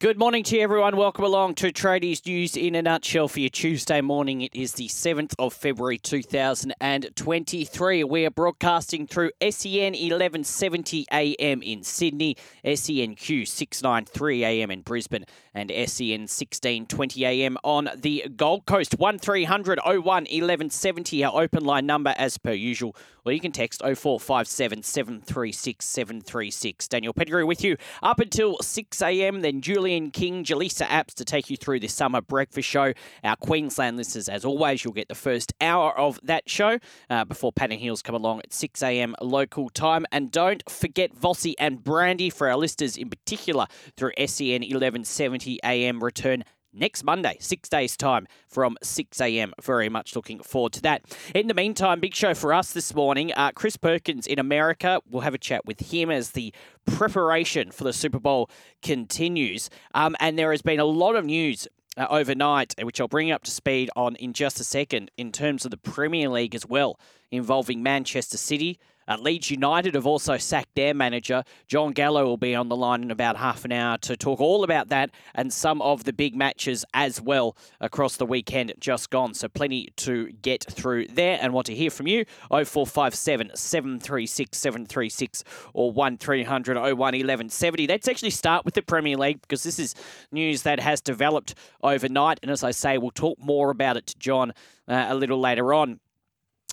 Good morning to you, everyone. Welcome along to Tradies News in a Nutshell for your Tuesday morning. It is the 7th of February 2023. We are broadcasting through SEN 1170 AM in Sydney, SENQ 693 AM in Brisbane, and SEN 1620 AM on the Gold Coast. 1300 01 1170, our open line number as per usual. Or you can text 0457 736 736. Daniel Pettigrew with you up until 6 AM, then Julian King, Jaleesa Apps to take you through the summer breakfast show. Our Queensland listeners, as always, you'll get the first hour of that show before Pat and Heels come along at 6am local time. And don't forget Vossi and Brandy for our listeners in particular through SEN 1170am return next Monday, 6 days' time from 6am. Very much looking forward to that. In the meantime, big show for us this morning. Chris Perkins in America. We'll have a chat with him as the preparation for the Super Bowl continues. And there has been a lot of news overnight, which I'll bring up to speed on in just a second, in terms of the Premier League as well, involving Manchester City. Leeds United have also sacked their manager. John Gallo will be on the line in about half an hour to talk all about that and some of the big matches as well across the weekend just gone. So plenty to get through there, and want to hear from you. 0457 736 736 or 1300 01 1170. Let's actually start with the Premier League, because this is news that has developed overnight. And as I say, we'll talk more about it to John a little later on.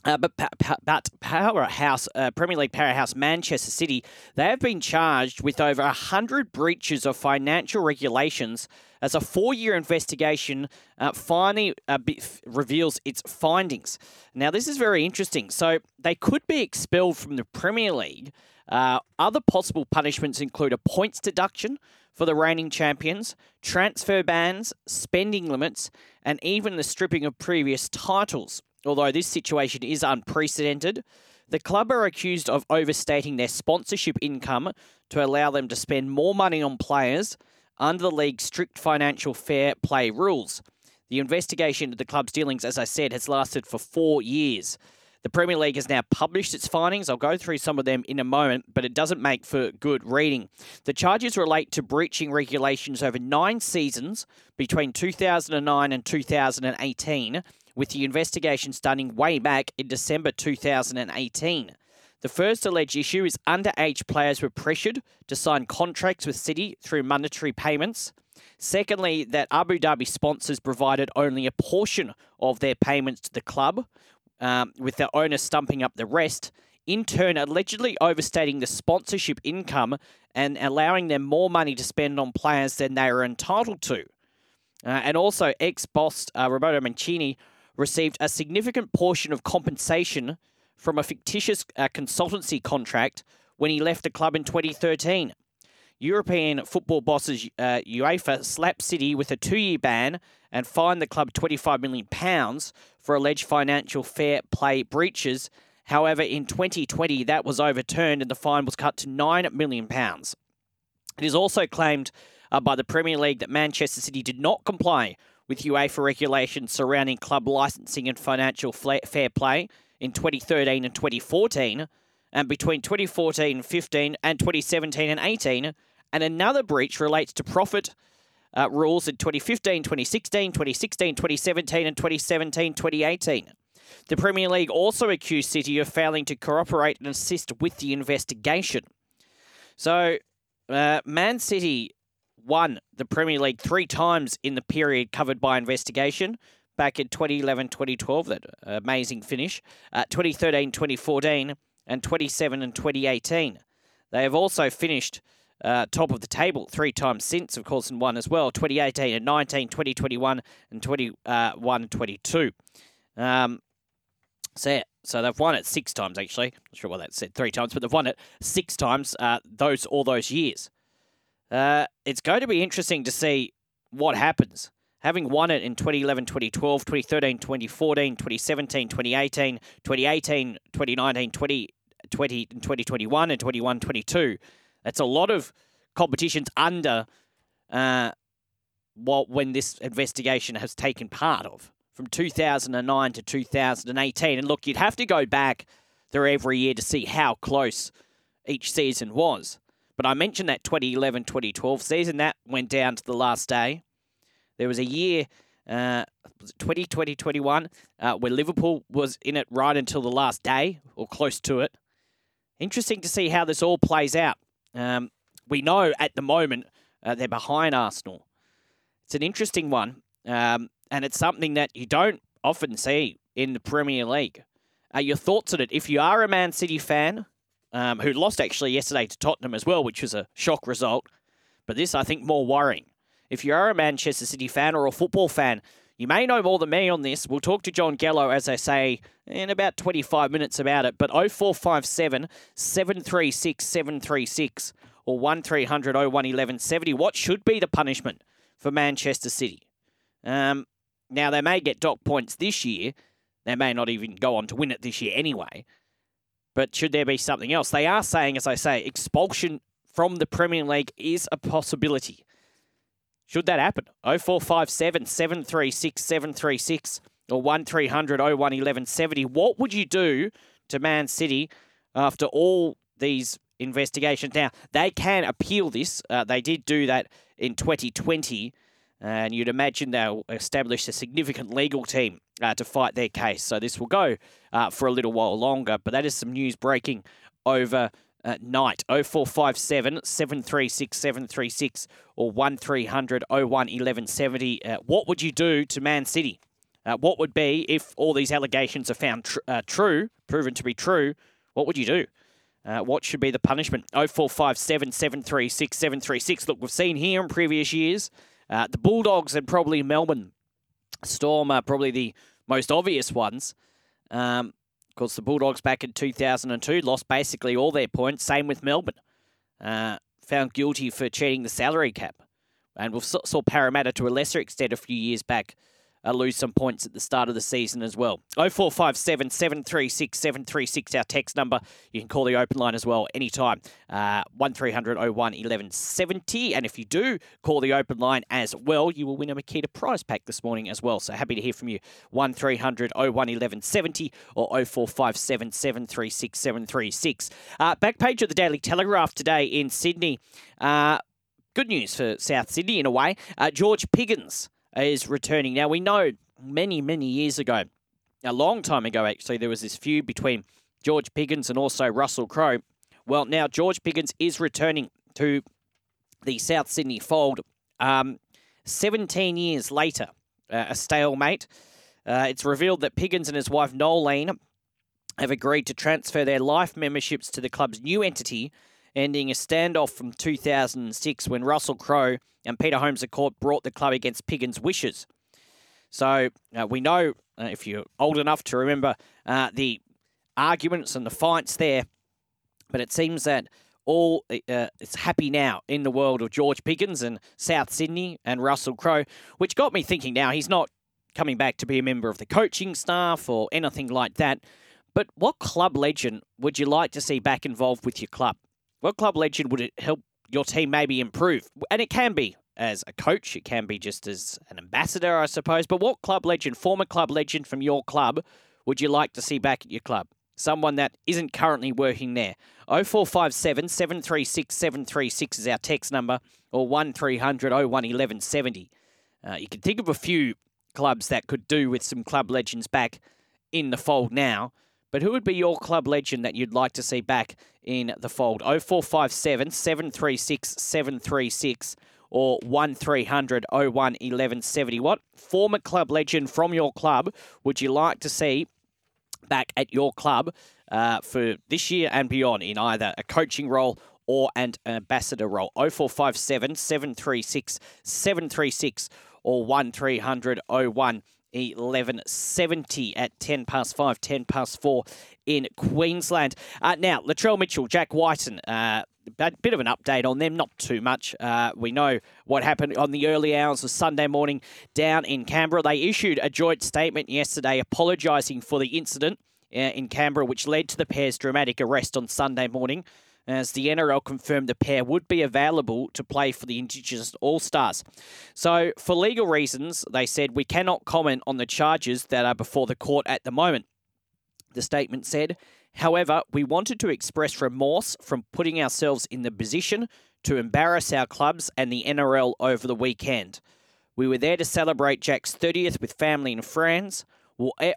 But powerhouse Premier League powerhouse Manchester City, they have been charged with over 100 breaches of financial regulations as a 4-year investigation finally reveals its findings. Now, this is very interesting. So they could be expelled from the Premier League. Other possible punishments include a points deduction for the reigning champions, transfer bans, spending limits, and even the stripping of previous titles. Although this situation is unprecedented, the club are accused of overstating their sponsorship income to allow them to spend more money on players under the league's strict financial fair play rules. The investigation of the club's dealings, as I said, has lasted for 4 years. The Premier League has now published its findings. I'll go through some of them in a moment, but it doesn't make for good reading. The charges relate to breaching regulations over 9 seasons between 2009 and 2018, with the investigation starting way back in December 2018. The first alleged issue is underage players were pressured to sign contracts with City through monetary payments. Secondly, that Abu Dhabi sponsors provided only a portion of their payments to the club, with their owner stumping up the rest, in turn allegedly overstating the sponsorship income and allowing them more money to spend on players than they are entitled to. And also, ex-boss Roberto Mancini received a significant portion of compensation from a fictitious consultancy contract when he left the club in 2013. European football bosses UEFA slapped City with a 2-year ban and fined the club £25 million for alleged financial fair play breaches. However, in 2020, that was overturned and the fine was cut to £9 million. It is also claimed by the Premier League that Manchester City did not comply with UEFA regulations surrounding club licensing and financial fair play in 2013 and 2014, and between 2014 and 15 and 2017 and 18, and another breach relates to profit rules in 2015, 2016, 2017, and 2018. The Premier League also accused City of failing to cooperate and assist with the investigation. So, Man City won the Premier League 3 times in the period covered by investigation, back in 2011-2012, that amazing finish, 2013-2014, and 2017-2018. They have also finished top of the table 3 times since, of course, and won as well, 2018-19, 2021, and 21-22. So they've won it 6 times, actually. Not sure why that said 3 times, but they've won it 6 times all those years. It's going to be interesting to see what happens. Having won it in 2011, 2012, 2013, 2014, 2017, 2018, 2018, 2019, 2020, and 2021, and 21-22, that's a lot of competitions under when this investigation has taken part of, from 2009 to 2018. And look, you'd have to go back there every year to see how close each season was. But I mentioned that 2011-2012 season, that went down to the last day. There was a year, 2020-21, where Liverpool was in it right until the last day, or close to it. Interesting to see how this all plays out. We know at the moment they're behind Arsenal. It's an interesting one, and it's something that you don't often see in the Premier League. Your thoughts on it? If you are a Man City fan, who lost actually yesterday to Tottenham as well, which was a shock result, but this, I think, more worrying. If you are a Manchester City fan or a football fan, you may know more than me on this. We'll talk to John Gallo, as I say, in about 25 minutes about it. But 0457 736 736 or 1300 01 1170. What should be the punishment for Manchester City? Now, they may get dock points this year. They may not even go on to win it this year anyway. But should there be something else? They are saying, as I say, expulsion from the Premier League is a possibility. Should that happen? 0457 736 736 or 1300 01 1170. What would you do to Man City after all these investigations? Now, they can appeal this. They did do that in 2020, and you'd imagine they'll establish a significant legal team to fight their case. So this will go for a little while longer, but that is some news breaking over night. 0457 736 736 or 1300 01 1170. What would you do to Man City? What would be, if all these allegations are found proven to be true, what would you do? What should be the punishment? 0457 736 736. Look, we've seen here in previous years, the Bulldogs and probably Melbourne Storm are probably the most obvious ones. Of course, the Bulldogs back in 2002 lost basically all their points. Same with Melbourne. Found guilty for cheating the salary cap. And we saw Parramatta to a lesser extent a few years back lose some points at the start of the season as well. 0457 736 736, our text number. You can call the open line as well anytime. 1300 01 1170. And if you do call the open line as well, you will win a Makita prize pack this morning as well. So happy to hear from you. 1300 01 1170 or 0457 736 736. Back page of the Daily Telegraph today in Sydney. Good news for South Sydney in a way. George Piggins is returning. Now, we know many years ago, a long time ago actually, there was this feud between George Piggins and also Russell Crowe. Well, now George Piggins is returning to the South Sydney fold 17 years later, a stalemate. It's revealed that Piggins and his wife Nolene have agreed to transfer their life memberships to the club's new entity, ending a standoff from 2006 when Russell Crowe and Peter Holmes at court brought the club against Piggins' wishes. So we know, if you're old enough to remember, the arguments and the fights there, but it seems that all it's happy now in the world of George Piggins and South Sydney and Russell Crowe, which got me thinking now, he's not coming back to be a member of the coaching staff or anything like that, but what club legend would you like to see back involved with your club? What club legend would it help your team maybe improve? And it can be as a coach, it can be just as an ambassador, I suppose. But what club legend, former club legend from your club, would you like to see back at your club? Someone that isn't currently working there. 0457 736 736 is our text number, or 1300 01 1170. You can think of a few clubs that could do with some club legends back in the fold now. But who would be your club legend that you'd like to see back in the fold? 0457 736 736 or 1300 01 1170. What former club legend from your club would you like to see back at your club for this year and beyond in either a coaching role or an ambassador role? 0457 736 736 or 1300 01 1170 at 10 past 4 in Queensland. Now, Latrell Mitchell, Jack Wighton, a bit of an update on them, not too much. We know what happened on the early hours of Sunday morning down in Canberra. They issued a joint statement yesterday apologising for the incident in Canberra, which led to the pair's dramatic arrest on Sunday morning, as the NRL confirmed the pair would be available to play for the Indigenous All-Stars. So, for legal reasons, they said, we cannot comment on the charges that are before the court at the moment. The statement said, however, we wanted to express remorse from putting ourselves in the position to embarrass our clubs and the NRL over the weekend. We were there to celebrate Jack's 30th with family and friends.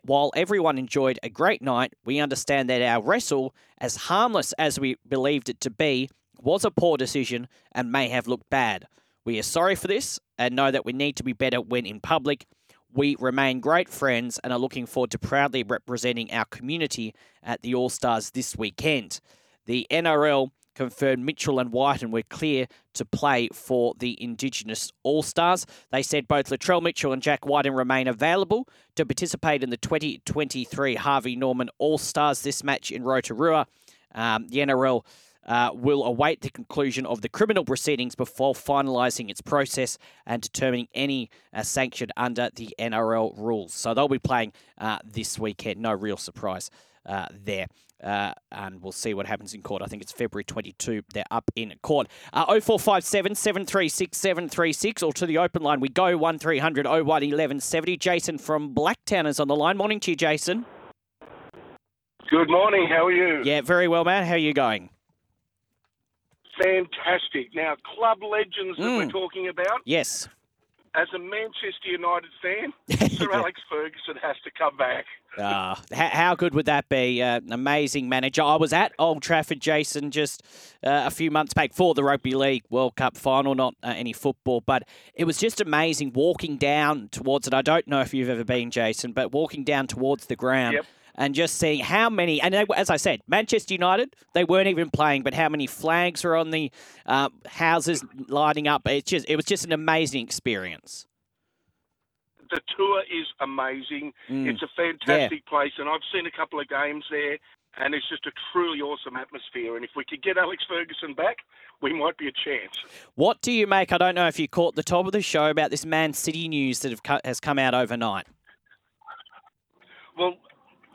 While everyone enjoyed a great night, we understand that our wrestle, as harmless as we believed it to be, was a poor decision and may have looked bad. We are sorry for this and know that we need to be better when in public. We remain great friends and are looking forward to proudly representing our community at the All-Stars this weekend. The NRL confirmed Mitchell and Wighton were clear to play for the Indigenous All-Stars. They said both Latrell Mitchell and Jack Wighton remain available to participate in the 2023 Harvey Norman All-Stars. This match in Rotorua, the NRL will await the conclusion of the criminal proceedings before finalising its process and determining any sanction under the NRL rules. So they'll be playing this weekend. No real surprise there. And we'll see what happens in court. I think it's February 22. They're up in court. 0457 736 736 or to the open line we go, 1300 01 1170. Jason from Blacktown is on the line. Morning to you, Jason. Good morning. How are you? Yeah, very well, man. How are you going? Fantastic. Now, club legends that we're talking about. Yes. As a Manchester United fan, Sir Alex Ferguson has to come back. How good would that be? An amazing manager. I was at Old Trafford, Jason, just a few months back for the Rugby League World Cup final, not any football, but it was just amazing walking down towards it. I don't know if you've ever been, Jason, but walking down towards the ground. Yep. And just seeing how many, and they, as I said, Manchester United, they weren't even playing, but how many flags were on the houses lighting up. It was just an amazing experience. The tour is amazing. It's a fantastic place, and I've seen a couple of games there, and it's just a truly awesome atmosphere. And if we could get Alex Ferguson back, we might be a chance. What do you make, I don't know if you caught the top of the show, about this Man City news that has come out overnight? Well,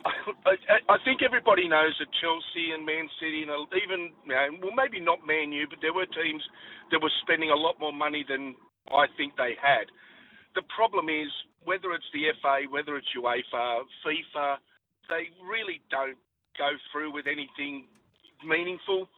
I think everybody knows that Chelsea and Man City, and even, you know, well, maybe not Man U, but there were teams that were spending a lot more money than I think they had. The problem is, whether it's the FA, whether it's UEFA, FIFA, they really don't go through with anything meaningful.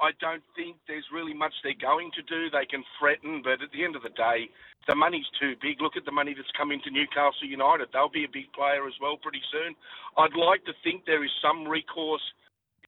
I don't think there's really much they're going to do. They can threaten, but at the end of the day, the money's too big. Look at the money that's come into Newcastle United. They'll be a big player as well pretty soon. I'd like to think there is some recourse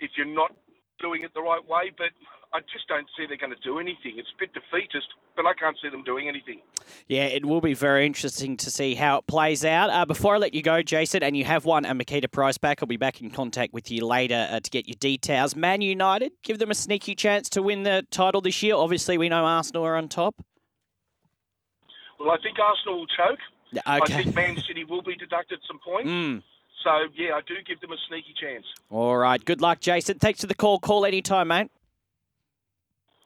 if you're not doing it the right way, but I just don't see they're going to do anything. It's a bit defeatist, but I can't see them doing anything. Yeah, it will be very interesting to see how it plays out. Before I let you go, Jason, and you have won a Makita prize pack, I'll be back in contact with you later to get your details. Man United, give them a sneaky chance to win the title this year. Obviously, we know Arsenal are on top. Well, I think Arsenal will choke. Okay. I think Man City will be deducted some points. So, yeah, I do give them a sneaky chance. All right. Good luck, Jason. Thanks for the call. Call anytime, mate.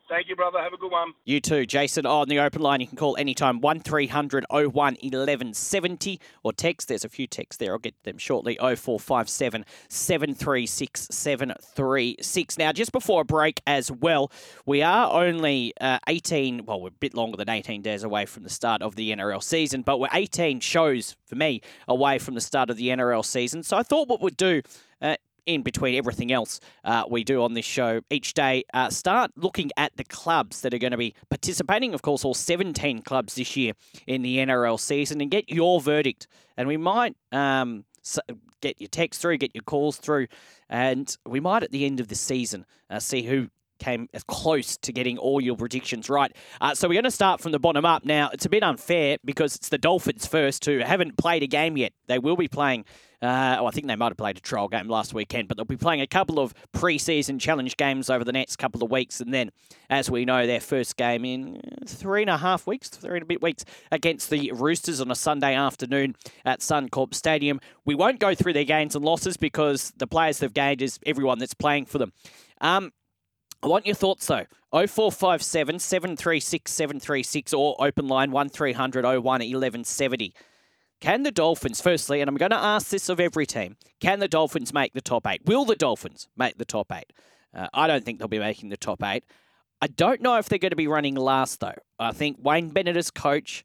Thank you, brother. Have a good one. You too, Jason. On the open line, you can call anytime, 1300 01 1170 or text. There's a few texts there. I'll get them shortly, 0457 736 736. Now, just before a break as well, we are only 18, well, we're a bit longer than 18 days away from the start of the NRL season, but we're 18 shows, for me, away from the start of the NRL season. So I thought what we'd do in between everything else we do on this show each day, start looking at the clubs that are going to be participating, of course, all 17 clubs this year in the NRL season, and get your verdict. And we might get your texts through, get your calls through, and we might at the end of the season see who came as close to getting all your predictions right. So we're going to start from the bottom up. Now, it's a bit unfair because it's the Dolphins first who haven't played a game yet. They will be playing, I think they might have played a trial game last weekend, but they'll be playing a couple of pre-season challenge games over the next couple of weeks. And then, as we know, their first game in 3 and a bit weeks against the Roosters on a Sunday afternoon at Suncorp Stadium. We won't go through their gains and losses because the players they've gained is everyone that's playing for them. I want your thoughts, though. 0457 736 736 or open line 1300 01 1170. Can the Dolphins, firstly, and I'm going to ask this of every team, can the Dolphins make the top eight? Will the Dolphins make the top eight? I don't think they'll be making the top eight. I don't know if they're going to be running last, though. I think Wayne Bennett as coach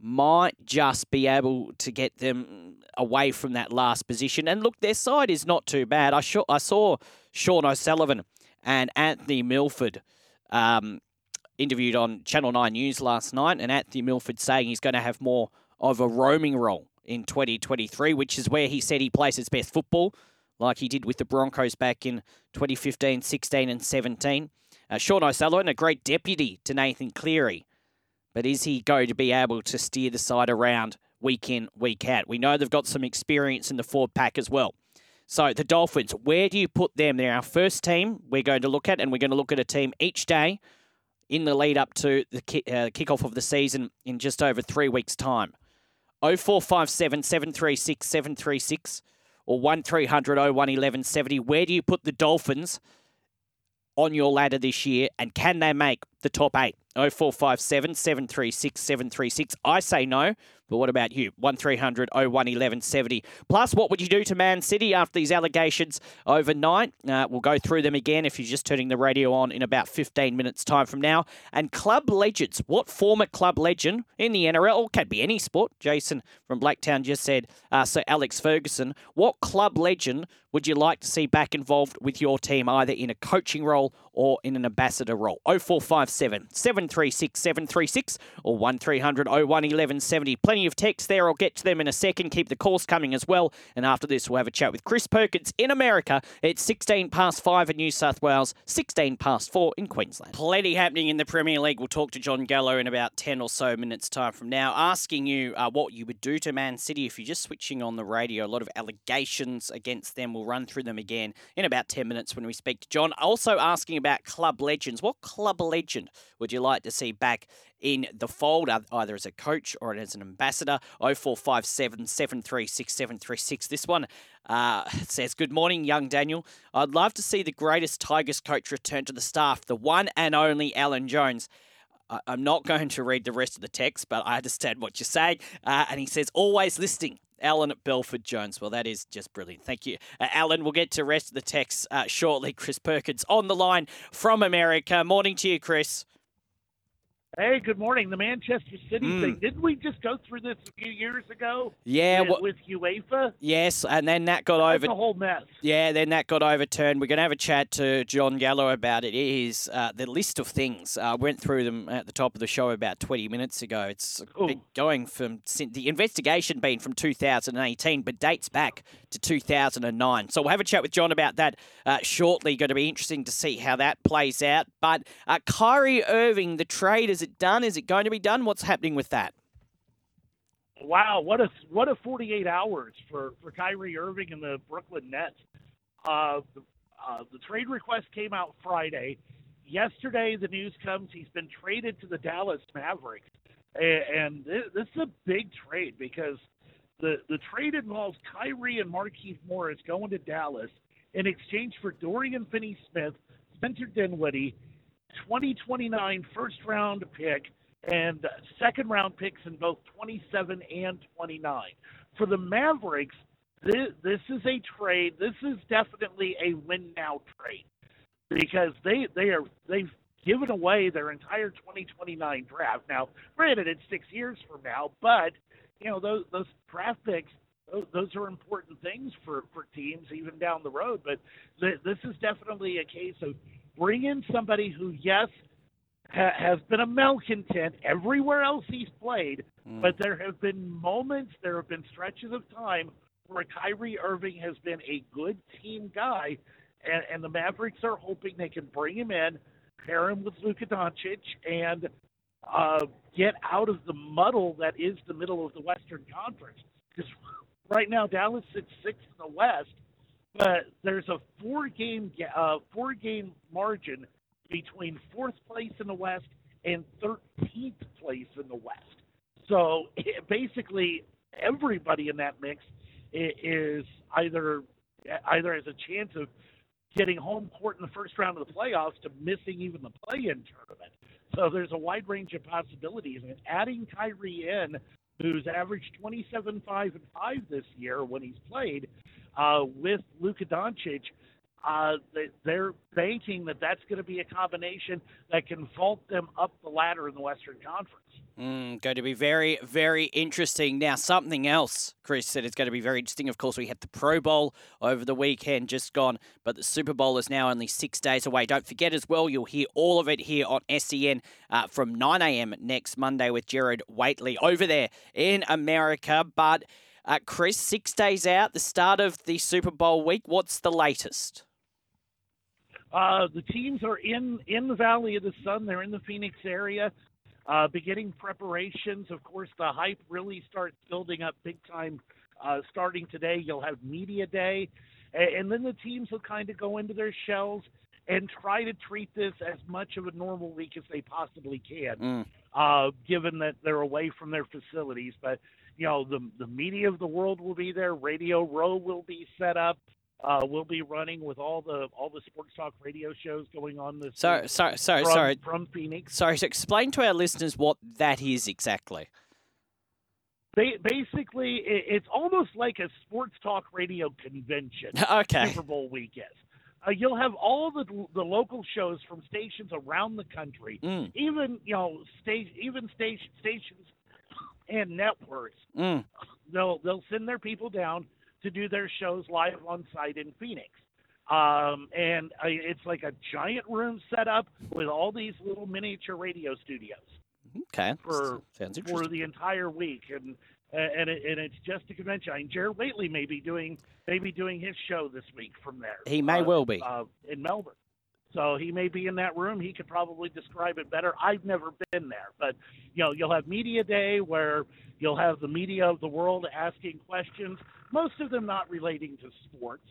might just be able to get them away from that last position. And look, their side is not too bad. I saw Sean O'Sullivan and Anthony Milford interviewed on Channel 9 News last night, and Anthony Milford saying he's going to have more of a roaming role in 2023, which is where he said he plays his best football, like he did with the Broncos back in 2015, 16 and 17. Sean O'Sullivan, a great deputy to Nathan Cleary, but is he going to be able to steer the side around week in, week out? We know they've got some experience in the forward pack as well. So the Dolphins, where do you put them? They're our first team we're going to look at, and we're going to look at a team each day in the lead up to the kickoff of the season in just over 3 weeks' time. 0457 736 736 or 1300 01 1170. Where do you put the Dolphins on your ladder this year, and can they make the top eight? 0457 736 736. I say no, but what about you? 1300 01 1170. Plus, what would you do to Man City after these allegations overnight? We'll go through them again if you're just turning the radio on in about 15 minutes' time from now. And club legends. What former club legend in the NRL, or can be any sport, Jason from Blacktown just said, Sir Alex Ferguson, what club legend would you like to see back involved with your team, either in a coaching role or in an ambassador role? 0457 736 736 or 1300 01 1170. Plenty of texts there. I'll get to them in a second. Keep the calls coming as well. And after this, we'll have a chat with Chris Perkins in America. It's 16 past 5 in New South Wales, 16 past 4 in Queensland. Plenty happening in the Premier League. We'll talk to John Gallo in about 10 or so minutes time from now, asking you what you would do to Man City if you're just switching on the radio. A lot of allegations against them. We'll run through them again in about 10 minutes when we speak to John. Also asking about club legends. What club legend would you like to see back in the fold, either as a coach or as an ambassador? 0457 736 736. This one says, good morning, young Daniel. I'd love to see the greatest Tigers coach return to the staff, the one and only Alan Jones. I'm not going to read the rest of the text, but I understand what you're saying. And he says, always listening, Alan at Belford Jones. Well, that is just brilliant. Thank you, Alan. We'll get to the rest of the text shortly. Chris Perkins on the line from America. Morning to you, Chris. Hey, good morning. The Manchester City thing. Didn't we just go through this a few years ago? Yeah. With UEFA? Yes, and then that got over. That's a whole mess. Yeah, then that got overturned. We're going to have a chat to John Gallo about it. It is the list of things. I went through them at the top of the show about 20 minutes ago. It's been going from, the investigation being from 2018, but dates back to 2009. So we'll have a chat with John about that shortly. Going to be interesting to see how that plays out. But Kyrie Irving, the trade is. Is it done? Is it going to be done? What's happening with that? Wow, what a 48 hours for Kyrie Irving and the Brooklyn Nets. The trade request came out Friday. Yesterday, the news comes he's been traded to the Dallas Mavericks. And this is a big trade because the trade involves Kyrie and Markieff Morris going to Dallas in exchange for Dorian Finney-Smith, Spencer Dinwiddie, 2029 first-round pick and second-round picks in both 27 and 29. For the Mavericks, this is a trade. This is definitely a win-now trade because they've given away their entire 2029 draft. Now, granted, it's 6 years from now, but you know those draft picks. Those are important things for teams even down the road. But this is definitely a case of. Bring in somebody who, yes, has been a malcontent everywhere else he's played, but there have been moments, there have been stretches of time where Kyrie Irving has been a good team guy, and the Mavericks are hoping they can bring him in, pair him with Luka Doncic, and get out of the muddle that is the middle of the Western Conference. Because right now Dallas sits sixth in the West, but there's a four-game margin between fourth place in the West and 13th place in the West. So basically, everybody in that mix is either has a chance of getting home court in the first round of the playoffs to missing even the play-in tournament. So there's a wide range of possibilities. And adding Kyrie in, who's averaged 27, 5, and 5 this year when he's played, with Luka Doncic, they're banking that that's going to be a combination that can vault them up the ladder in the Western Conference. Going to be very, very interesting. Now, something else, Chris said it's going to be very interesting. Of course, we had the Pro Bowl over the weekend just gone, but the Super Bowl is now only 6 days away. Don't forget as well, you'll hear all of it here on SEN from 9 a.m. next Monday with Jared Waitley over there in America. But, Chris, 6 days out, the start of the Super Bowl week, what's the latest? The teams are in the Valley of the Sun. They're in the Phoenix area. Beginning preparations. Of course, the hype really starts building up big time. Starting today, you'll have media day. And then the teams will kind of go into their shells and try to treat this as much of a normal week as they possibly can, given that they're away from their facilities. But, you know, the media of the world will be there. Radio Row will be set up. We'll be running with all the sports talk radio shows going on this week from Phoenix. Sorry, so explain to our listeners what that is exactly. Basically, it's almost like a sports talk radio convention. Okay. Super Bowl weekend. You'll have all the local shows from stations around the country, even stations and networks. They'll send their people down to do their shows live on site in Phoenix. And it's like a giant room set up with all these little miniature radio studios. Okay. For the entire week. And it's just a convention. I mean, Jared Waitley may be doing his show this week from there. He may well be. In Melbourne. So he may be in that room. He could probably describe it better. I've never been there. But, you know, you'll have media day where you'll have the media of the world asking questions, most of them not relating to sports,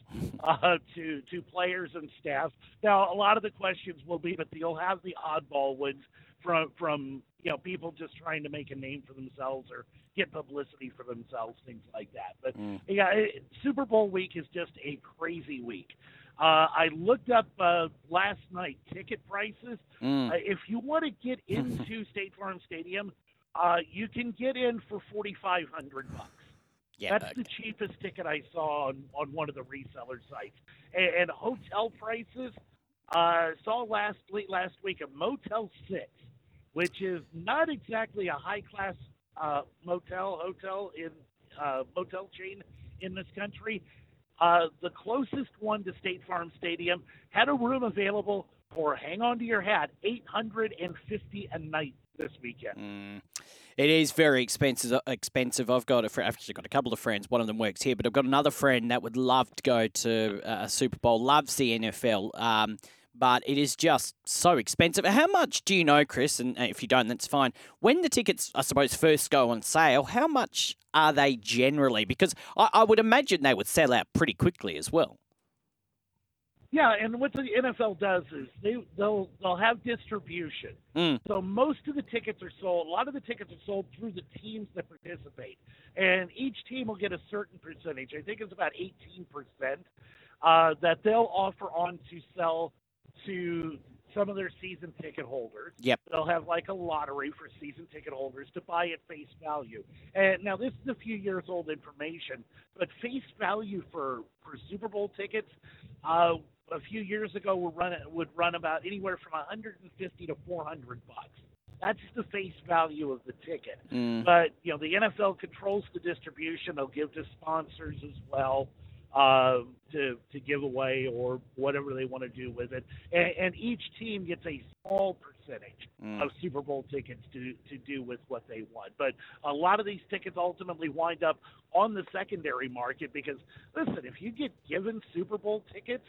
to players and staff. Now, a lot of the questions will be, but you'll have the oddball ones from you know, people just trying to make a name for themselves or get publicity for themselves, things like that. But, yeah, Super Bowl week is just a crazy week. I looked up last night ticket prices. If you want to get into State Farm Stadium, you can get in for $4,500. Yeah, that's the cheapest ticket I saw on one of the reseller sites. And hotel prices, saw late last week a Motel 6, which is not exactly a high class motel chain in this country. The closest one to State Farm Stadium had a room available for, hang on to your hat, $850 a night this weekend. It is very expensive. I've actually got a couple of friends. One of them works here, but I've got another friend that would love to go to a Super Bowl, loves the NFL, but it is just so expensive. How much do you know, Chris? And if you don't, that's fine. When the tickets, I suppose, first go on sale, how much are they generally? Because I would imagine they would sell out pretty quickly as well. Yeah, and what the NFL does is they'll have distribution. So most of the tickets are sold. A lot of the tickets are sold through the teams that participate. And each team will get a certain percentage. I think it's about 18% that they'll offer on to sell to some of their season ticket holders. Yep. They'll have like a lottery for season ticket holders to buy at face value. And now this is a few years old information, but face value for Super Bowl tickets a few years ago would run about anywhere from $150 to $400. That's the face value of the ticket. But you know, the NFL controls the distribution. They'll give to sponsors as well. To give away or whatever they want to do with it. And each team gets a small percentage of Super Bowl tickets to do with what they want. But a lot of these tickets ultimately wind up on the secondary market because, listen, if you get given Super Bowl tickets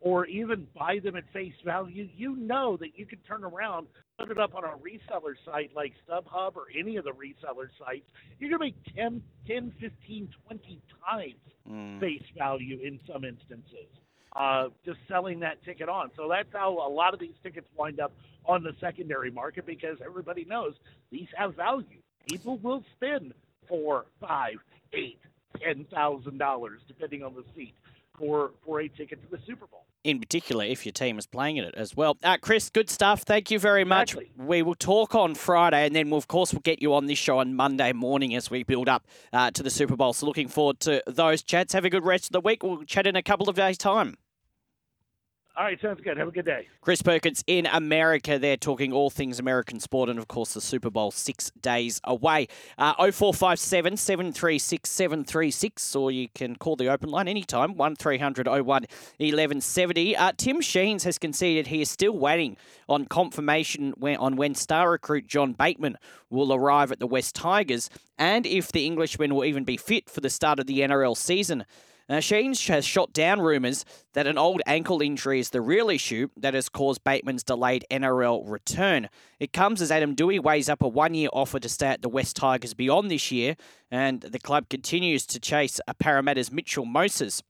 or even buy them at face value, you know that you could turn around, put it up on a reseller site like StubHub or any of the reseller sites. You're going to make 10, 15, 20 times face value in some instances, just selling that ticket on. So that's how a lot of these tickets wind up on the secondary market because everybody knows these have value. People will spend $4, $5, $8, $10,000 depending on the seat for a ticket to the Super Bowl. in particular if your team is playing in it as well. Chris, good stuff. Thank you very much. Exactly. We will talk on Friday, and then, we'll, of course, we'll get you on this show on Monday morning as we build up to the Super Bowl. So looking forward to those chats. Have a good rest of the week. We'll chat in a couple of days' time. All right, sounds good. Have a good day. Chris Perkins in America there talking all things American sport and, of course, the Super Bowl 6 days away. 0457 736 736, or you can call the open line anytime, 1300 01 1170. Tim Sheens has conceded he is still waiting on confirmation on when star recruit John Bateman will arrive at the West Tigers and if the Englishman will even be fit for the start of the NRL season. Sheens has shot down rumours that an old ankle injury is the real issue that has caused Bateman's delayed NRL return. It comes as Adam Dewey weighs up a one-year offer to stay at the West Tigers beyond this year, and the club continues to chase Parramatta's Mitchell Moses.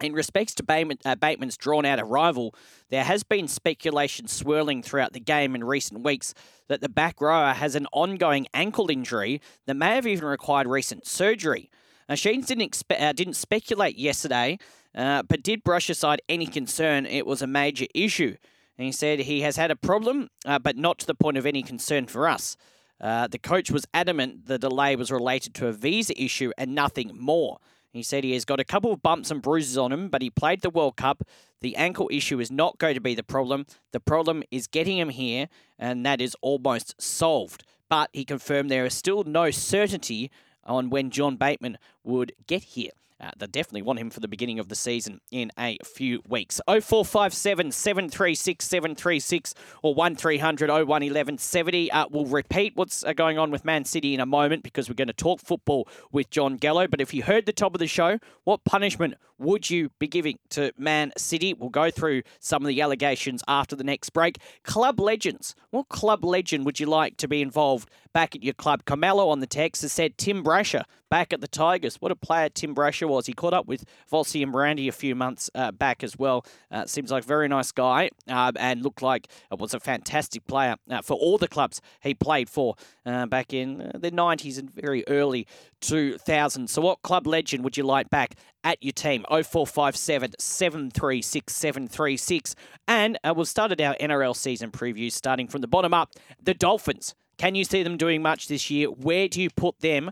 In respects to Bateman's drawn-out arrival, there has been speculation swirling throughout the game in recent weeks that the back rower has an ongoing ankle injury that may have even required recent surgery. Sheens didn't speculate yesterday, but did brush aside any concern it was a major issue. And he said he has had a problem, but not to the point of any concern for us. The coach was adamant the delay was related to a visa issue and nothing more. He said he has got a couple of bumps and bruises on him, but he played the World Cup. The ankle issue is not going to be the problem. The problem is getting him here, and that is almost solved. But he confirmed there is still no certainty on when John Bateman would get here. They definitely want him for the beginning of the season in a few weeks. 0457 736 736 or 1300 01 1170. We'll repeat what's going on with Man City in a moment because we're going to talk football with John Gallo. But if you heard the top of the show, what punishment would you be giving to Man City? We'll go through some of the allegations after the next break. Club legends. What club legend would you like to be involved back at your club? Carmelo on the text has said Tim Brasher back at the Tigers. What a player Tim Brasher was. He caught up with Vossi and Brandy a few months back as well. Seems like a very nice guy and looked like was a fantastic player for all the clubs he played for back in the 90s and very early 2000s. So what club legend would you like back at your team? 0457 736 736. And we've started our NRL season preview starting from the bottom up. The Dolphins. Can you see them doing much this year? Where do you put them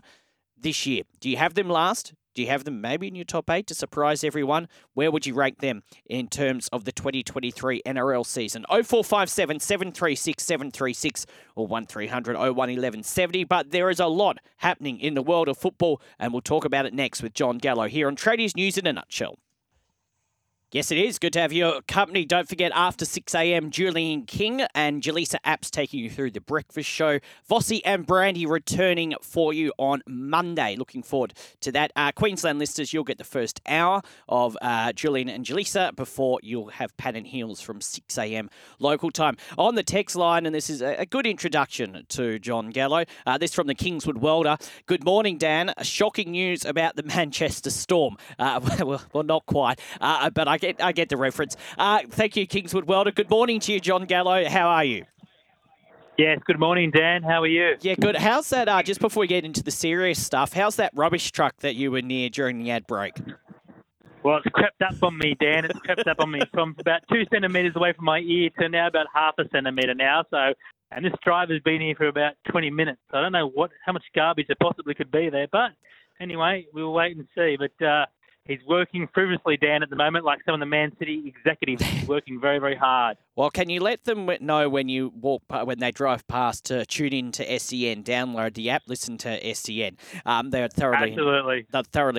this year? Do you have them last? Do you have them maybe in your top eight to surprise everyone? Where would you rank them in terms of the 2023 NRL season? 0457 736 736 or 1300 01 1170. But there is a lot happening in the world of football, and we'll talk about it next with John Gallo here on Tradies News in a Nutshell. Yes, it is. Good to have your company. Don't forget, after 6 a.m, Julian King and Jaleesa Apps taking you through the breakfast show. Vossi and Brandy returning for you on Monday. Looking forward to that. Queensland listeners, you'll get the first hour of Julian and Jaleesa before you'll have Pat and Heels from 6 a.m. local time. On the text line, and this is a good introduction to John Gallo. This from the Kingswood Welder. Good morning, Dan. Shocking news about the Manchester Storm. Well, not quite, but I get the reference. Thank you, Kingswood Welder. Good morning to you, John Gallo. How are you? Yes, good morning, Dan. How are you? Yeah, good. How's that, just before we get into the serious stuff, how's that rubbish truck that you were near during the ad break? Well, it's crept up on me, Dan. It's crept up on me from about 2 centimetres away from my ear to now about half a centimetre now. So, and this driver's been here for about 20 minutes. I don't know how much garbage there possibly could be there. But anyway, we'll wait and see. But he's working frivolously, Dan, at the moment, like some of the Man City executives. He's working very, very hard. Well, can you let them know when they drive past to tune in to SEN, download the app, listen to SEN? They thoroughly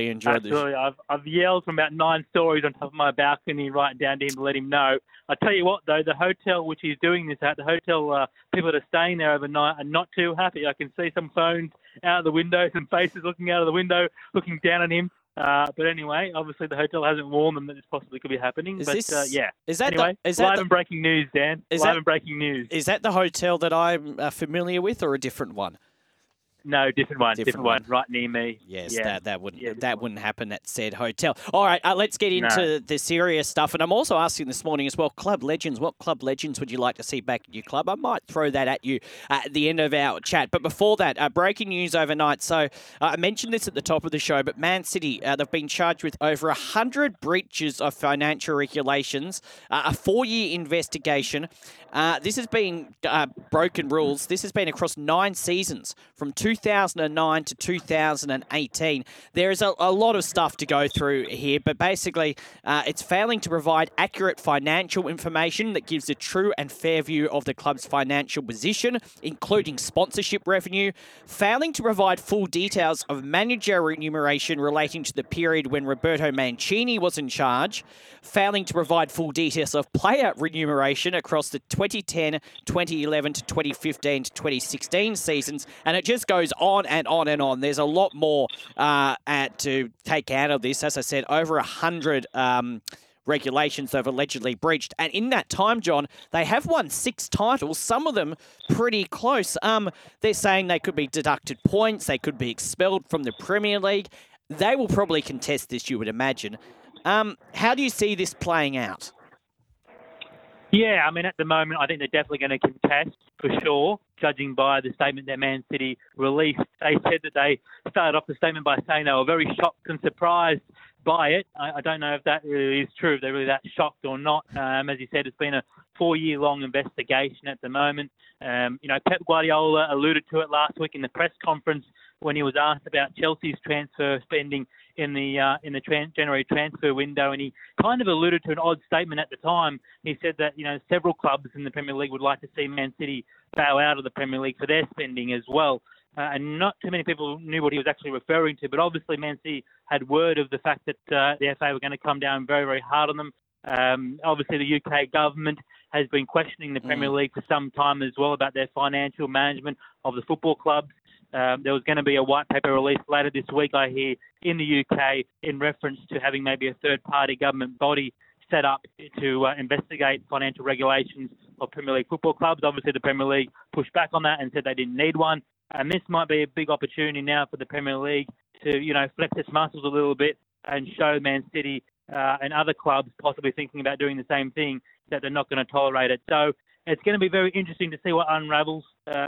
enjoy this. Absolutely. I've yelled from about 9 stories on top of my balcony right down to him to let him know. I tell you what, though, the hotel which he's doing this at, the hotel people that are staying there overnight are not too happy. I can see some phones out of the window, some faces looking out of the window, looking down on him. But anyway, obviously the hotel hasn't warned them that this possibly could be happening. Breaking news, Dan. Live and breaking news. Is that the hotel that I'm familiar with, or a different one? No, different one, right near me. Yes, yeah. that wouldn't happen at said hotel. All right, let's get into the serious stuff. And I'm also asking this morning as well, club legends. What club legends would you like to see back at your club? I might throw that at you at the end of our chat. But before that, breaking news overnight. So I mentioned this at the top of the show, but Man City, they've been charged with over 100 breaches of financial regulations, a 4-year investigation. This has been broken rules. This has been across 9 seasons from 2009 to 2018. There is a lot of stuff to go through here, but basically it's failing to provide accurate financial information that gives a true and fair view of the club's financial position, including sponsorship revenue, failing to provide full details of manager remuneration relating to the period when Roberto Mancini was in charge, failing to provide full details of player remuneration across the 2010, 2011 to 2015 to 2016 seasons, and it just goes on and on and on. There's a lot more to take out of this. As I said, over 100 regulations they've allegedly breached. And in that time, John, they have won 6 titles, some of them pretty close. They're saying they could be deducted points, they could be expelled from the Premier League. They will probably contest this, you would imagine. How do you see this playing out? Yeah, I mean, at the moment, I think they're definitely going to contest for sure, judging by the statement that Man City released. They said that they started off the statement by saying they were very shocked and surprised by it. I don't know if that is true, if they're really that shocked or not. As you said, it's been a 4-year-long investigation at the moment. You know, Pep Guardiola alluded to it last week in the press conference when he was asked about Chelsea's transfer spending in the January transfer window, and he kind of alluded to an odd statement at the time. He said that, you know, several clubs in the Premier League would like to see Man City bail out of the Premier League for their spending as well. And not too many people knew what he was actually referring to, but obviously Man City had word of the fact that the FA were going to come down very, very hard on them. Obviously, the UK government has been questioning the Premier League for some time as well about their financial management of the football clubs. There was going to be a white paper released later this week, I hear, in the UK in reference to having maybe a third-party government body set up to investigate financial regulations of Premier League football clubs. Obviously, the Premier League pushed back on that and said they didn't need one. And this might be a big opportunity now for the Premier League to, you know, flex its muscles a little bit and show Man City and other clubs possibly thinking about doing the same thing, that they're not going to tolerate it. So it's going to be very interesting to see what unravels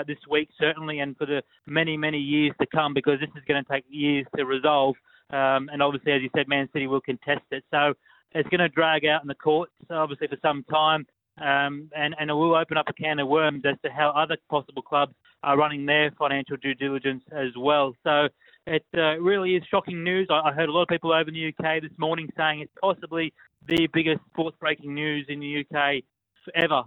this week, certainly, and for the many, many years to come, because this is going to take years to resolve. And obviously, as you said, Man City will contest it. So it's going to drag out in the courts, obviously, for some time. And it will open up a can of worms as to how other possible clubs are running their financial due diligence as well. So it really is shocking news. I heard a lot of people over in the UK this morning saying it's possibly the biggest sports breaking news in the UK ever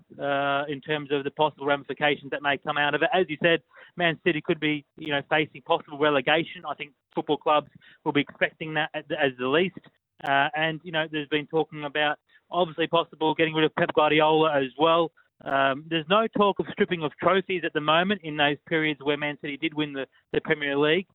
in terms of the possible ramifications that may come out of it. As you said, Man City could be, you know, facing possible relegation. I think football clubs will be expecting that as the least. And, you know, there's been talking about obviously possible getting rid of Pep Guardiola as well. There's no talk of stripping of trophies at the moment in those periods where Man City did win the Premier League,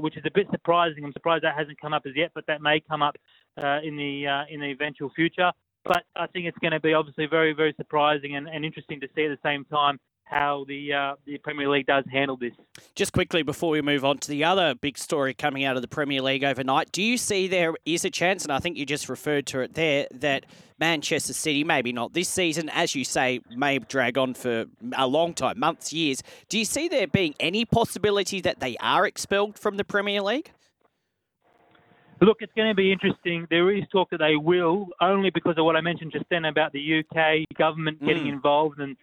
which is a bit surprising. I'm surprised that hasn't come up as yet, but that may come up in the eventual future. But I think it's going to be obviously very, very surprising and interesting to see at the same time how the Premier League does handle this. Just quickly before we move on to the other big story coming out of the Premier League overnight, do you see there is a chance, and I think you just referred to it there, that Manchester City, maybe not this season, as you say, may drag on for a long time, months, years. Do you see there being any possibility that they are expelled from the Premier League? Look, it's going to be interesting. There is talk that they will, only because of what I mentioned just then about the UK government getting involved and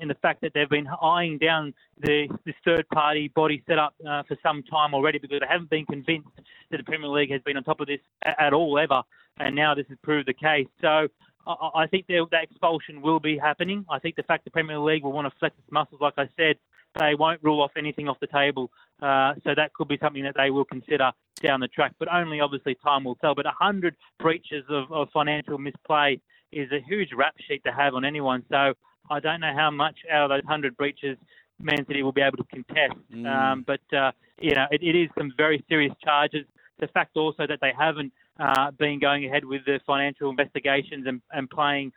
in the fact that they've been eyeing down this third-party body set up for some time already, because they haven't been convinced that the Premier League has been on top of this at all ever, and now this has proved the case. So I think that expulsion will be happening. I think the fact the Premier League will want to flex its muscles, like I said, they won't rule off anything off the table. So that could be something that they will consider down the track, but only obviously time will tell. But 100 breaches of financial misplay is a huge rap sheet to have on anyone. So I don't know how much out of those 100 breaches Man City will be able to contest. It is some very serious charges. The fact also that they haven't been going ahead with the financial investigations and playing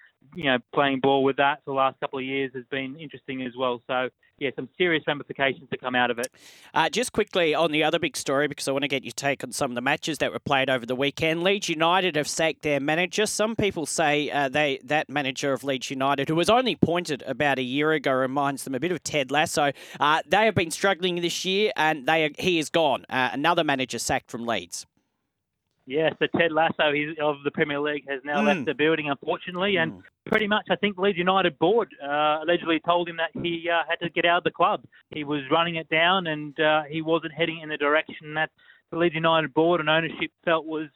ball with that for the last couple of years has been interesting as well. So yeah, some serious ramifications that come out of it. Just quickly on the other big story, because I want to get your take on some of the matches that were played over the weekend. Leeds United have sacked their manager. Some people say that manager of Leeds United, who was only appointed about a year ago, reminds them a bit of Ted Lasso. They have been struggling this year, and he is gone. Another manager sacked from Leeds. Yeah, so Ted Lasso of the Premier League has now left the building, unfortunately, and pretty much I think Leeds United board allegedly told him that he had to get out of the club. He was running it down, and he wasn't heading in the direction that the Leeds United board and ownership felt was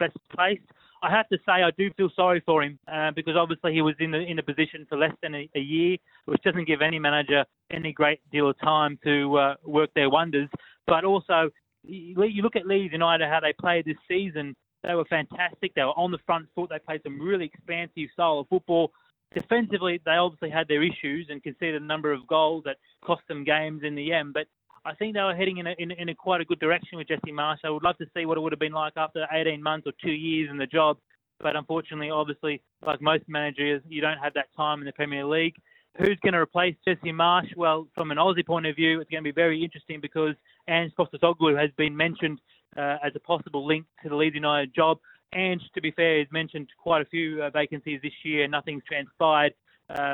best placed. I have to say I do feel sorry for him because obviously he was in the position for less than a year, which doesn't give any manager any great deal of time to work their wonders. But also, you look at Leeds United, how they played this season. They were fantastic. They were on the front foot. They played some really expansive style of football. Defensively, they obviously had their issues and conceded a number of goals that cost them games in the end. But I think they were heading in quite a good direction with Jesse Marsch. I would love to see what it would have been like after 18 months or 2 years in the job. But unfortunately, obviously, like most managers, you don't have that time in the Premier League. Who's going to replace Jesse Marsch? Well, from an Aussie point of view, it's going to be very interesting because Ange Postecoglou has been mentioned as a possible link to the Leeds United job. Ange, to be fair, has mentioned quite a few vacancies this year. Nothing's transpired.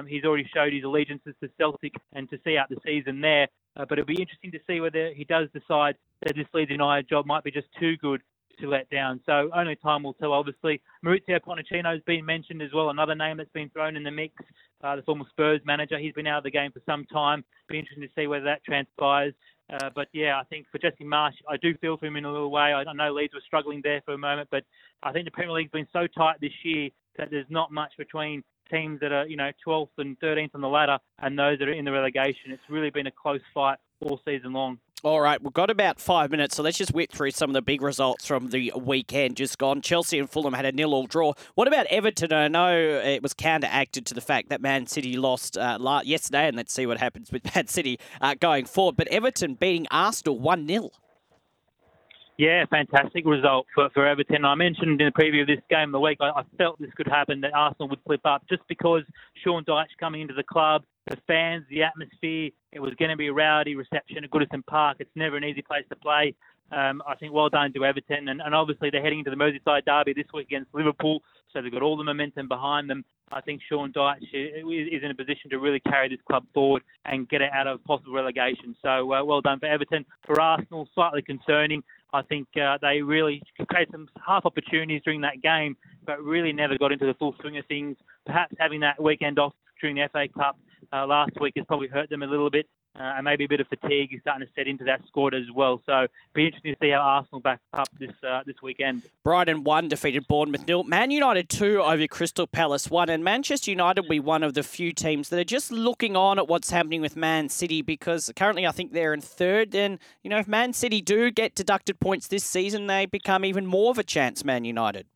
He's already showed his allegiances to Celtic and to see out the season there. But it'll be interesting to see whether he does decide that this Leeds United job might be just too good to let down. So only time will tell, obviously. Maurizio Pochettino's been mentioned as well, another name that's been thrown in the mix, the former Spurs manager. He's been out of the game for some time. It'll be interesting to see whether that transpires. But yeah, I think for Jesse Marsch, I do feel for him in a little way. I know Leeds were struggling there for a moment, but I think the Premier League's been so tight this year that there's not much between teams that are, 12th and 13th on the ladder and those that are in the relegation. It's really been a close fight all season long. All right, we've got about 5 minutes, so let's just whip through some of the big results from the weekend just gone. Chelsea and Fulham had a 0-0 draw. What about Everton? I know it was counteracted to the fact that Man City lost yesterday, and let's see what happens with Man City going forward. But Everton beating Arsenal 1-0. Yeah, fantastic result for Everton. I mentioned in the preview of this game of the week, I felt this could happen, that Arsenal would flip up just because Sean Dyche coming into the club, the fans, the atmosphere, it was going to be a rowdy reception at Goodison Park. It's never an easy place to play. I think well done to Everton. And obviously they're heading into the Merseyside derby this week against Liverpool, so they've got all the momentum behind them. I think Sean Dyche is in a position to really carry this club forward and get it out of possible relegation. So well done for Everton. For Arsenal, slightly concerning. I think they really created some half opportunities during that game, but really never got into the full swing of things. Perhaps having that weekend off during the FA Cup last week has probably hurt them a little bit, and maybe a bit of fatigue is starting to set into that squad as well. So it'll be interesting to see how Arsenal back up this weekend. Brighton 1 defeated Bournemouth 0. Man United 2 over Crystal Palace 1. And Manchester United will be one of the few teams that are just looking on at what's happening with Man City, because currently I think they're in third. And, if Man City do get deducted points this season, they become even more of a chance, Man United.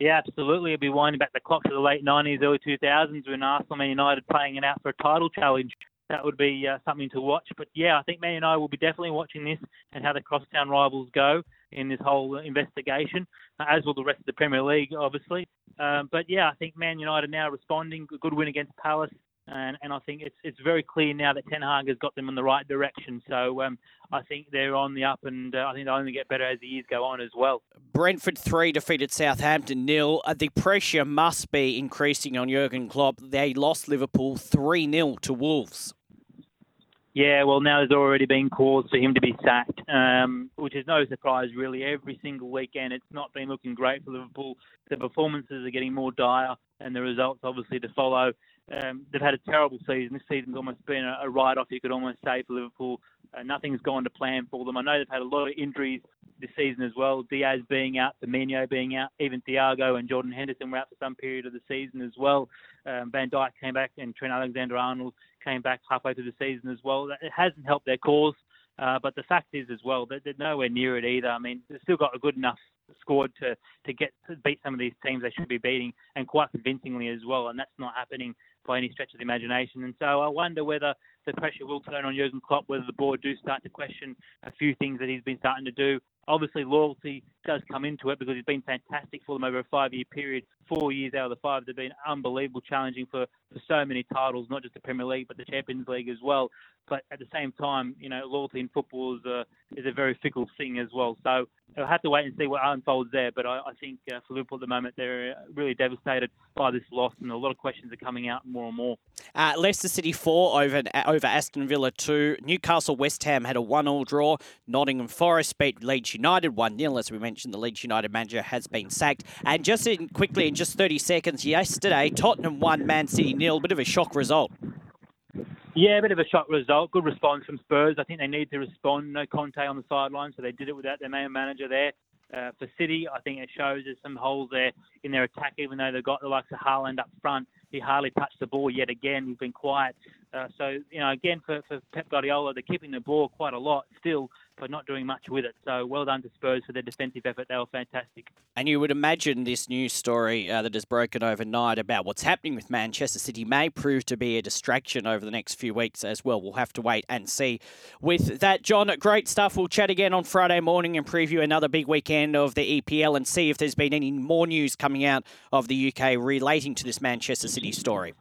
Yeah, absolutely. It'll be winding back the clock to the late 90s, early 2000s when Arsenal and United playing it out for a title challenge. That would be something to watch. But, yeah, I think Man United will be definitely watching this and how the crosstown rivals go in this whole investigation, as will the rest of the Premier League, obviously. But, yeah, I think Man United now responding. A good win against Palace. And I think it's very clear now that Ten Hag has got them in the right direction. So I think they're on the up, and I think they'll only get better as the years go on as well. Brentford 3 defeated Southampton 0. The pressure must be increasing on Jurgen Klopp. They lost Liverpool 3-0 to Wolves. Yeah, well, now there's already been cause for him to be sacked, which is no surprise, really. Every single weekend, it's not been looking great for Liverpool. The performances are getting more dire, and the results, obviously, to follow. They've had a terrible season. This season's almost been a write-off, you could almost say, for Liverpool. Nothing's gone to plan for them. I know they've had a lot of injuries this season as well. Diaz being out, Firmino being out, even Thiago and Jordan Henderson were out for some period of the season as well. Van Dijk came back and Trent Alexander-Arnold came back halfway through the season as well. It hasn't helped their cause, but the fact is as well that they're nowhere near it either. I mean, they've still got a good enough squad to beat some of these teams they should be beating, and quite convincingly as well, and that's not happening by any stretch of the imagination. And so I wonder whether the pressure will turn on Jurgen Klopp, whether the board do start to question a few things that he's been starting to do Obviously, loyalty does come into it because he's been fantastic for them over a 5-year period. 4 years out of the 5, they've been unbelievable, challenging for so many titles, not just the Premier League, but the Champions League as well. But at the same time, you know, loyalty in football is a very fickle thing as well. So we'll have to wait and see what unfolds there. But I think for Liverpool at the moment, they're really devastated by this loss, and a lot of questions are coming out more and more. Leicester City 4 over Aston Villa 2. Newcastle West Ham had a 1-1 draw. Nottingham Forest beat Leeds United 1-0. As we mentioned, the Leeds United manager has been sacked. And just 30 seconds, yesterday, Tottenham 1, Man City 0. Bit of a shock result. Yeah, a bit of a shock result. Good response from Spurs. I think they need to respond. No Conte on the sideline, so they did it without their main manager there. For City, I think it shows there's some holes there in their attack, even though they've got the likes of Haaland up front. He hardly touched the ball yet again. He's been quiet. So, you know, again, for Pep Guardiola, they're keeping the ball quite a lot still, but not doing much with it. So well done to Spurs for their defensive effort. They were fantastic. And you would imagine this news story that has broken overnight about what's happening with Manchester City may prove to be a distraction over the next few weeks as well. We'll have to wait and see. With that, John, great stuff. We'll chat again on Friday morning and preview another big weekend of the EPL and see if there's been any more news coming out of the UK relating to this Manchester City story.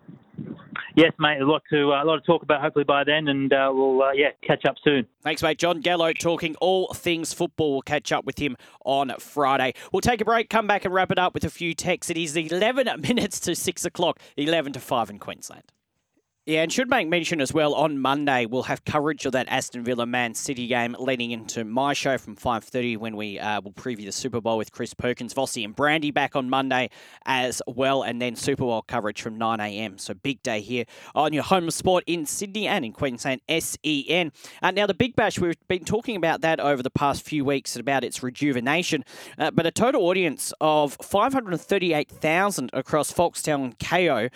Yes, mate, a lot to talk about hopefully by then, and we'll catch up soon. Thanks, mate. John Gallo talking all things football. We'll catch up with him on Friday. We'll take a break, come back and wrap it up with a few texts. It is 11 minutes to 6 o'clock, 11 to 5 in Queensland. Yeah, and should make mention as well, on Monday, we'll have coverage of that Aston Villa-Man City game leading into my show from 5:30 when we will preview the Super Bowl with Chris Perkins. Vossi and Brandy back on Monday as well, and then Super Bowl coverage from 9 a.m. So big day here on your home of sport in Sydney and in Queensland, SEN. Now, the Big Bash, we've been talking about that over the past few weeks about its rejuvenation, but a total audience of 538,000 across Foxtel and KO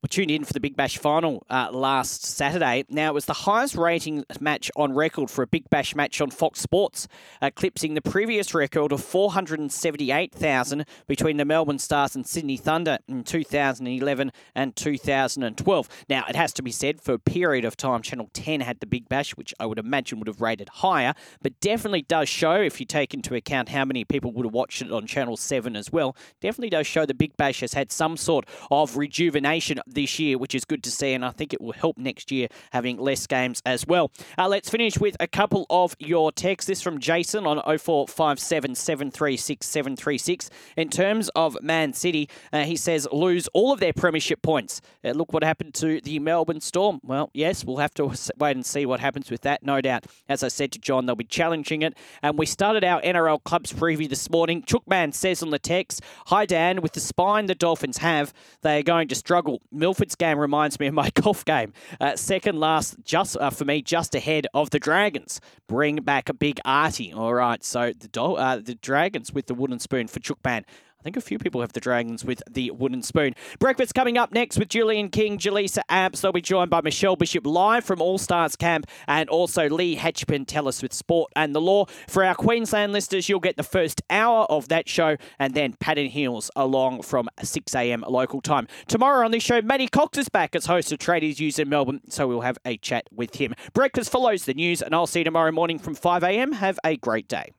were tuned in for the Big Bash final last Saturday. Now, it was the highest rating match on record for a Big Bash match on Fox Sports, eclipsing the previous record of 478,000 between the Melbourne Stars and Sydney Thunder in 2011 and 2012. Now, it has to be said, for a period of time, Channel 10 had the Big Bash, which I would imagine would have rated higher, but definitely does show, if you take into account how many people would have watched it on Channel 7 as well, definitely does show the Big Bash has had some sort of rejuvenation this year, which is good to see, and I think it will help next year having less games as well. Let's finish with a couple of your texts. This from Jason on 0457 736 736. In terms of Man City, he says, lose all of their premiership points. Look what happened to the Melbourne Storm. Well, yes, we'll have to wait and see what happens with that, no doubt. As I said to John, they'll be challenging it. And we started our NRL clubs preview this morning. Chookman says on the text, hi Dan, with the spine the Dolphins have, they are going to struggle. Milford's game reminds me of my golf game. Second last, just ahead of the Dragons. Bring back a big arty. All right, so the Dragons with the wooden spoon for Chookman. I think a few people have the Dragons with the wooden spoon. Breakfast coming up next with Julian King, Jaleesa Apps. They'll be joined by Michelle Bishop live from All-Stars Camp, and also Lee Hatchpin Tellis with Sport and the Law. For our Queensland listeners, you'll get the first hour of that show, and then Patton Heels along from 6 a.m. local time. Tomorrow on this show, Matty Cox is back as host of Tradies News in Melbourne, so we'll have a chat with him. Breakfast follows the news, and I'll see you tomorrow morning from 5 a.m. Have a great day.